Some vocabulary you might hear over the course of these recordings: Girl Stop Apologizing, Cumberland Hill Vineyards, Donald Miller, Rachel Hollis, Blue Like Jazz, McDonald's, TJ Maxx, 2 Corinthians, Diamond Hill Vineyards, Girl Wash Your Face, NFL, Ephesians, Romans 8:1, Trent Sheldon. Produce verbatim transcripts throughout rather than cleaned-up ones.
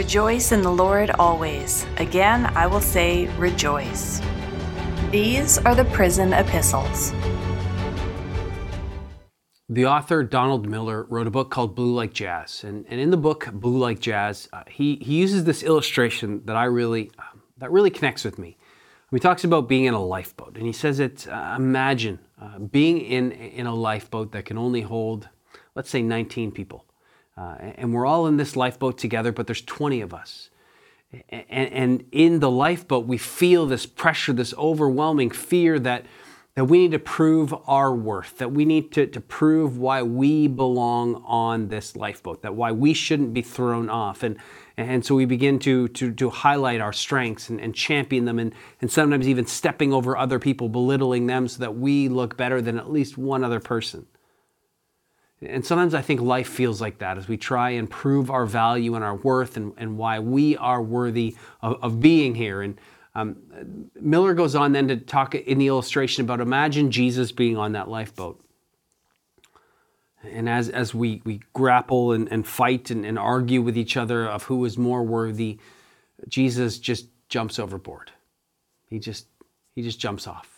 Rejoice in the Lord always. Again, I will say rejoice. These are the prison epistles. The author Donald Miller wrote a book called Blue Like Jazz. And, and in the book Blue Like Jazz, uh, he, he uses this illustration that I really, uh, that really connects with me. He talks about being in a lifeboat, and he says it's, uh, imagine uh, being in, in a lifeboat that can only hold, let's say, nineteen people. Uh, and we're all in this lifeboat together, but there's twenty of us. And, and in the lifeboat, we feel this pressure, this overwhelming fear that, that we need to prove our worth, that we need to, to prove why we belong on this lifeboat, that why we shouldn't be thrown off. And, and so we begin to, to, to highlight our strengths and, and champion them, and, and sometimes even stepping over other people, belittling them so that we look better than at least one other person. And sometimes I think life feels like that as we try and prove our value and our worth and, and why we are worthy of, of being here. And um, Miller goes on then to talk in the illustration about imagine Jesus being on that lifeboat. And as, as we, we grapple and, and fight and, and argue with each other of who is more worthy, Jesus just jumps overboard. He just, he just jumps off.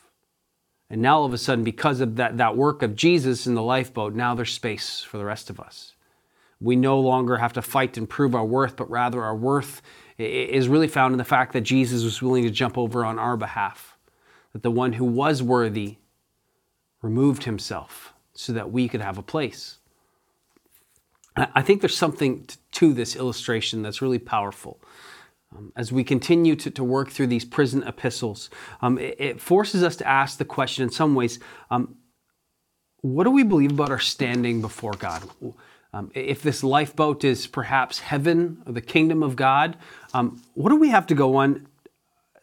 And now all of a sudden, because of that, that work of Jesus in the lifeboat, now there's space for the rest of us. We no longer have to fight and prove our worth, but rather our worth is really found in the fact that Jesus was willing to jump over on our behalf, that the one who was worthy removed himself so that we could have a place. I think there's something to this illustration that's really powerful. Um, as we continue to, to work through these prison epistles, um, it, it forces us to ask the question in some ways, um, what do we believe about our standing before God? Um, if this lifeboat is perhaps heaven or the kingdom of God, um, what do we have to go on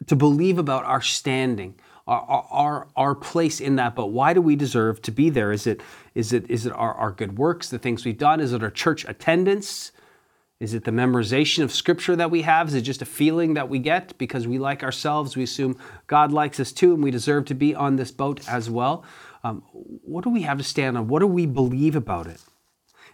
to believe about our standing, our, our, our place in that boat? Why do we deserve to be there? Is it, is it, is it our, our good works, the things we've done? Is it our church attendance? Is it the memorization of Scripture that we have? Is it just a feeling that we get because we like ourselves? We assume God likes us too, and we deserve to be on this boat as well. Um, what do we have to stand on? What do we believe about it?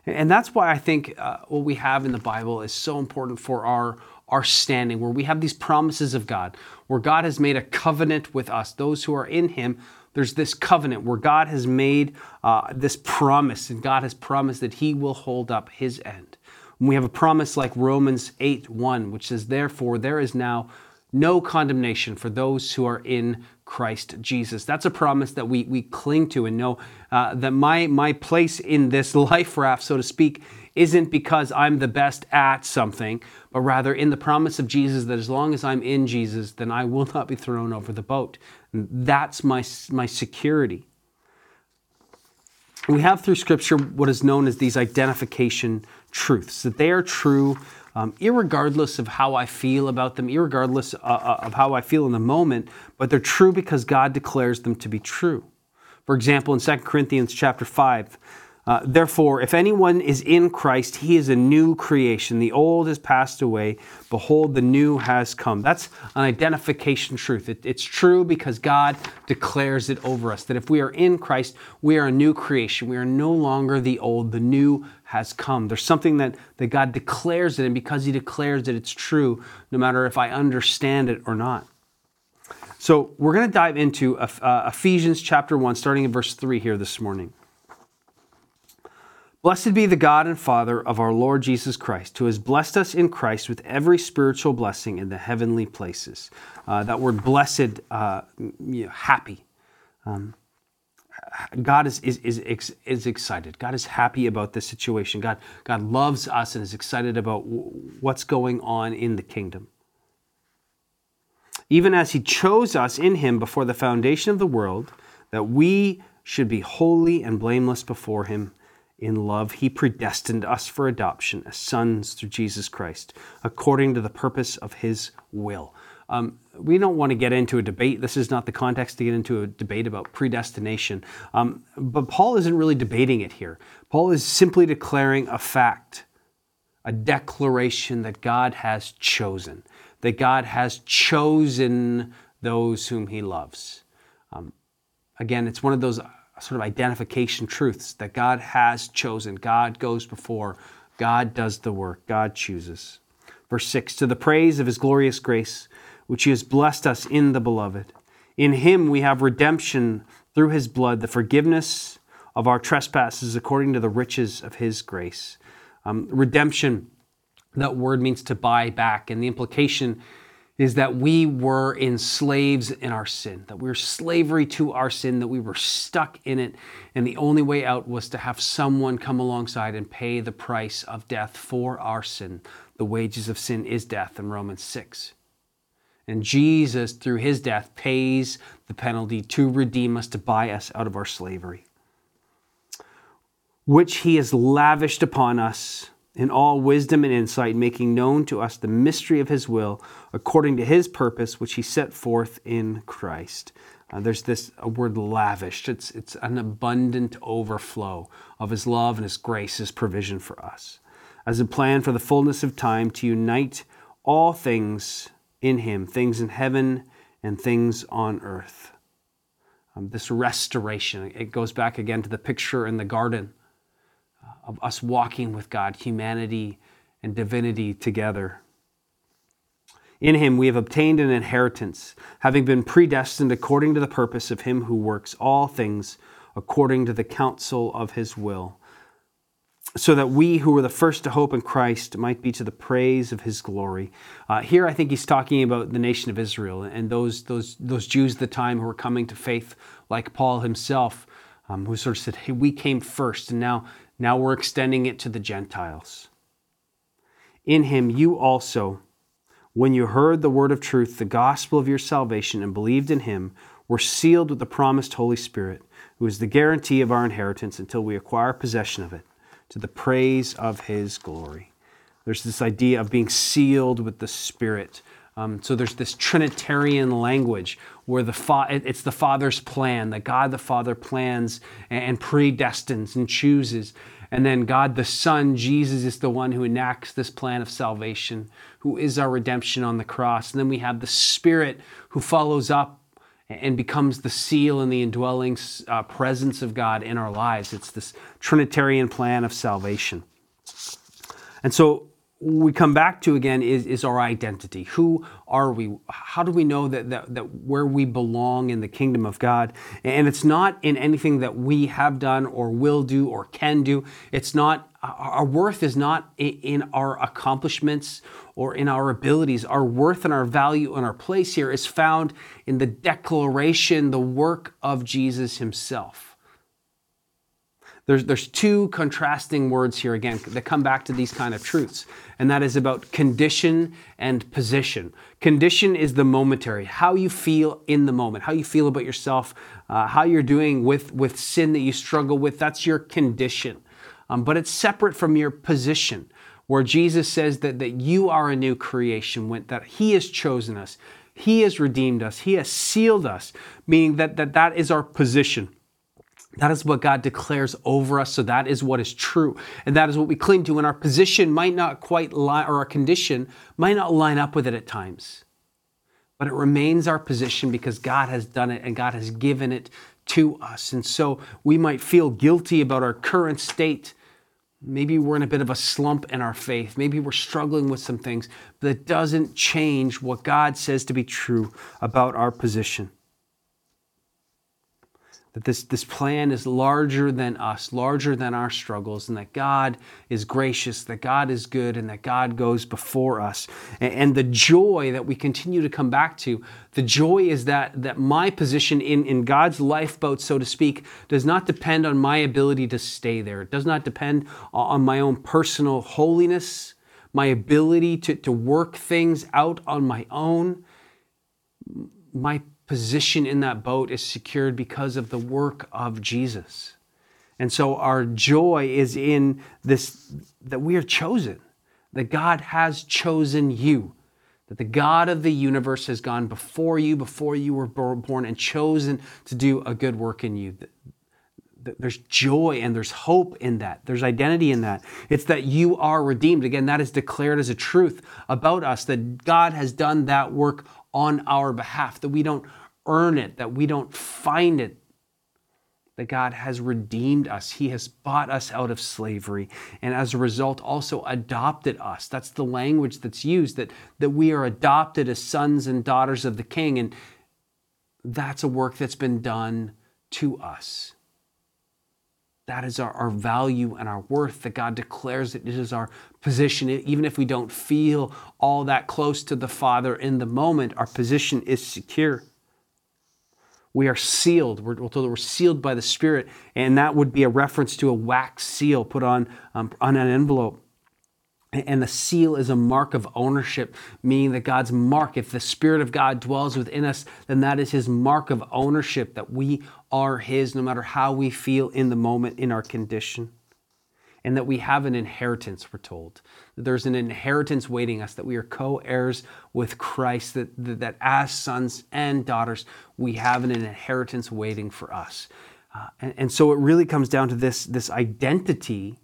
And that's why I think uh, what we have in the Bible is so important for our, our standing, where we have these promises of God, where God has made a covenant with us, those who are in Him. There's this covenant where God has made uh, this promise, and God has promised that He will hold up His end. And we have a promise like Romans eight one, which says, therefore, there is now no condemnation for those who are in Christ Jesus. That's a promise that we, we cling to and know uh, that my, my place in this life raft, so to speak, isn't because I'm the best at something, but rather in the promise of Jesus that as long as I'm in Jesus, then I will not be thrown over the boat. And that's my, my security. We have through Scripture what is known as these identification truths, that they are true um, irregardless of how I feel about them, irregardless uh, of how I feel in the moment, but they're true because God declares them to be true. For example, in Second Corinthians chapter five, uh, therefore, if anyone is in Christ, he is a new creation. The old has passed away. Behold, the new has come. That's an identification truth. It, it's true because God declares it over us, that if we are in Christ, we are a new creation. We are no longer the old. The new has come. There's something that, that God declares it, and because He declares it, it's true, no matter if I understand it or not. So we're going to dive into uh, Ephesians chapter one, starting in verse three here this morning. Blessed be the God and Father of our Lord Jesus Christ, who has blessed us in Christ with every spiritual blessing in the heavenly places. Uh, that word blessed, uh, you know, happy. Um, God is, is, is, is excited. God is happy about this situation. God, God loves us and is excited about what's going on in the kingdom. Even as He chose us in Him before the foundation of the world, that we should be holy and blameless before Him. In love, He predestined us for adoption as sons through Jesus Christ, according to the purpose of His will. Um, we don't want to get into a debate. This is not the context to get into a debate about predestination. Um, but Paul isn't really debating it here. Paul is simply declaring a fact, a declaration that God has chosen, that God has chosen those whom He loves. Um, again, it's one of those sort of identification truths that God has chosen. God goes before. God does the work. God chooses. Verse six, to the praise of His glorious grace, which He has blessed us in the Beloved. In Him we have redemption through His blood, the forgiveness of our trespasses according to the riches of His grace. Um, redemption, that word means to buy back, and the implication is that we were enslaved in our sin, that we were slavery to our sin, that we were stuck in it, and the only way out was to have someone come alongside and pay the price of death for our sin. The wages of sin is death in Romans six. And Jesus, through His death, pays the penalty to redeem us, to buy us out of our slavery, which He has lavished upon us in all wisdom and insight, making known to us the mystery of His will, according to His purpose, which He set forth in Christ. Uh, there's this a word lavished. It's, it's an abundant overflow of His love and His grace, His provision for us, as a plan for the fullness of time to unite all things in Him, things in heaven and things on earth. Um, this restoration, it goes back again to the picture in the garden of us walking with God, humanity and divinity together. In Him we have obtained an inheritance, having been predestined according to the purpose of Him who works all things according to the counsel of His will, so that we who were the first to hope in Christ might be to the praise of His glory. Uh, here I think he's talking about the nation of Israel and those, those, those Jews at the time who were coming to faith, like Paul himself, um, who sort of said, hey, we came first, and now Now we're extending it to the Gentiles. In Him you also, when you heard the word of truth, the gospel of your salvation, and believed in Him, were sealed with the promised Holy Spirit, who is the guarantee of our inheritance until we acquire possession of it, to the praise of His glory. There's this idea of being sealed with the Spirit. Um, so there's this Trinitarian language where the fa- it's the Father's plan, that God the Father plans and predestines and chooses. And then God the Son, Jesus, is the one who enacts this plan of salvation, who is our redemption on the cross. And then we have the Spirit who follows up and becomes the seal and the indwelling uh, presence of God in our lives. It's this Trinitarian plan of salvation. And so we come back to again is, is our identity. Who are we? How do we know that, that that where we belong in the kingdom of God? And it's not in anything that we have done or will do or can do. It's not, our worth is not in our accomplishments or in our abilities. Our worth and our value and our place here is found in the declaration, the work of Jesus Himself. There's, there's two contrasting words here again that come back to these kind of truths, and that is about condition and position. Condition is the momentary, how you feel in the moment, how you feel about yourself, uh, how you're doing with, with sin that you struggle with. That's your condition. Um, but it's separate from your position, where Jesus says that, that you are a new creation, when, that He has chosen us, He has redeemed us, He has sealed us, meaning that that, that is our position. That is what God declares over us, so that is what is true. And that is what we cling to, and our position might not quite line, or our condition might not line up with it at times. But it remains our position because God has done it and God has given it to us. And so we might feel guilty about our current state. Maybe we're in a bit of a slump in our faith. Maybe we're struggling with some things. But it doesn't change what God says to be true about our position. That this, this plan is larger than us, larger than our struggles, and that God is gracious, that God is good, and that God goes before us. And, and the joy that we continue to come back to, the joy is that, that my position in, in God's lifeboat, so to speak, does not depend on my ability to stay there. It does not depend on my own personal holiness, my ability to, to work things out on my own. My position in that boat is secured because of the work of Jesus. And so our joy is in this, that we are chosen, that God has chosen you, that the God of the universe has gone before you, before you were born, and chosen to do a good work in you. There's joy and there's hope in that. There's identity in that. It's that you are redeemed. Again, that is declared as a truth about us, that God has done that work on our behalf, that we don't earn it, that we don't find it, that God has redeemed us. He has bought us out of slavery and as a result also adopted us. That's the language that's used, that, that we are adopted as sons and daughters of the King, and that's a work that's been done to us. That is our, our value and our worth, that God declares that it is our position. Even if we don't feel all that close to the Father in the moment, our position is secure. We are sealed. We're, we're told that we're sealed by the Spirit, and that would be a reference to a wax seal put on, um, on an envelope. And the seal is a mark of ownership, meaning that God's mark, if the Spirit of God dwells within us, then that is His mark of ownership, that we are His no matter how we feel in the moment in our condition. And that we have an inheritance, we're told. That there's an inheritance waiting us, that we are co-heirs with Christ, that, that, that as sons and daughters, we have an inheritance waiting for us. Uh, and, and so it really comes down to this, this identity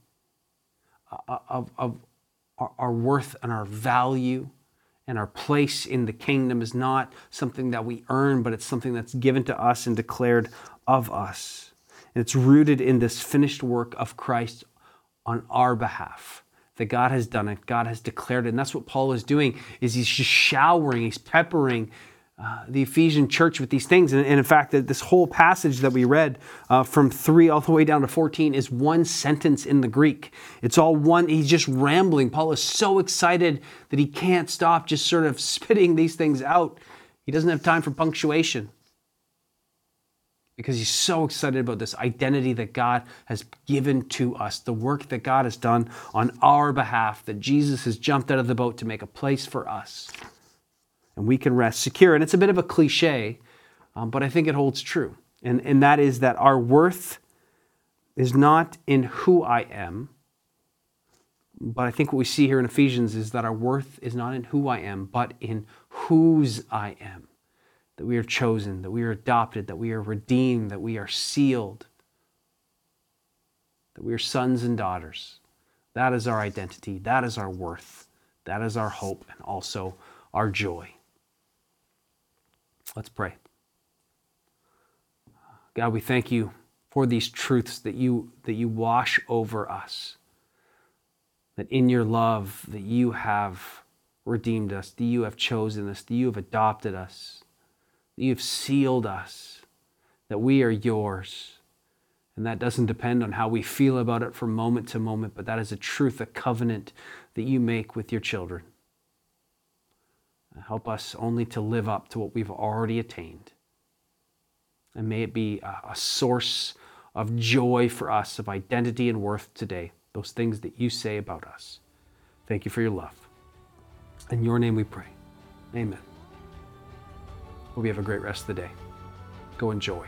of, of our worth and our value and our place in the kingdom is not something that we earn, but it's something that's given to us and declared of us. And it's rooted in this finished work of Christ on our behalf, that God has done it, God has declared it. And that's what Paul is doing, is he's just showering, he's peppering uh, the Ephesian church with these things. And, and in fact, that this whole passage that we read uh, from three all the way down to fourteen is one sentence in the Greek. It's all one, he's just rambling. Paul is so excited that he can't stop just sort of spitting these things out. He doesn't have time for punctuation, because he's so excited about this identity that God has given to us, the work that God has done on our behalf, that Jesus has jumped out of the boat to make a place for us. And we can rest secure. And it's a bit of a cliche, um, but I think it holds true. And, and that is that our worth is not in who I am, but I think what we see here in Ephesians is that our worth is not in who I am, but in whose I am. That we are chosen, that we are adopted, that we are redeemed, that we are sealed, that we are sons and daughters. That is our identity. That is our worth. That is our hope and also our joy. Let's pray. God, we thank you for these truths that you, that you wash over us, that in your love that you have redeemed us, that you have chosen us, that you have adopted us, you've sealed us, that we are yours. And that doesn't depend on how we feel about it from moment to moment, but that is a truth, a covenant that you make with your children. Help us only to live up to what we've already attained. And may it be a source of joy for us, of identity and worth today, those things that you say about us. Thank you for your love. In your name we pray. Amen. Hope you have a great rest of the day. Go enjoy.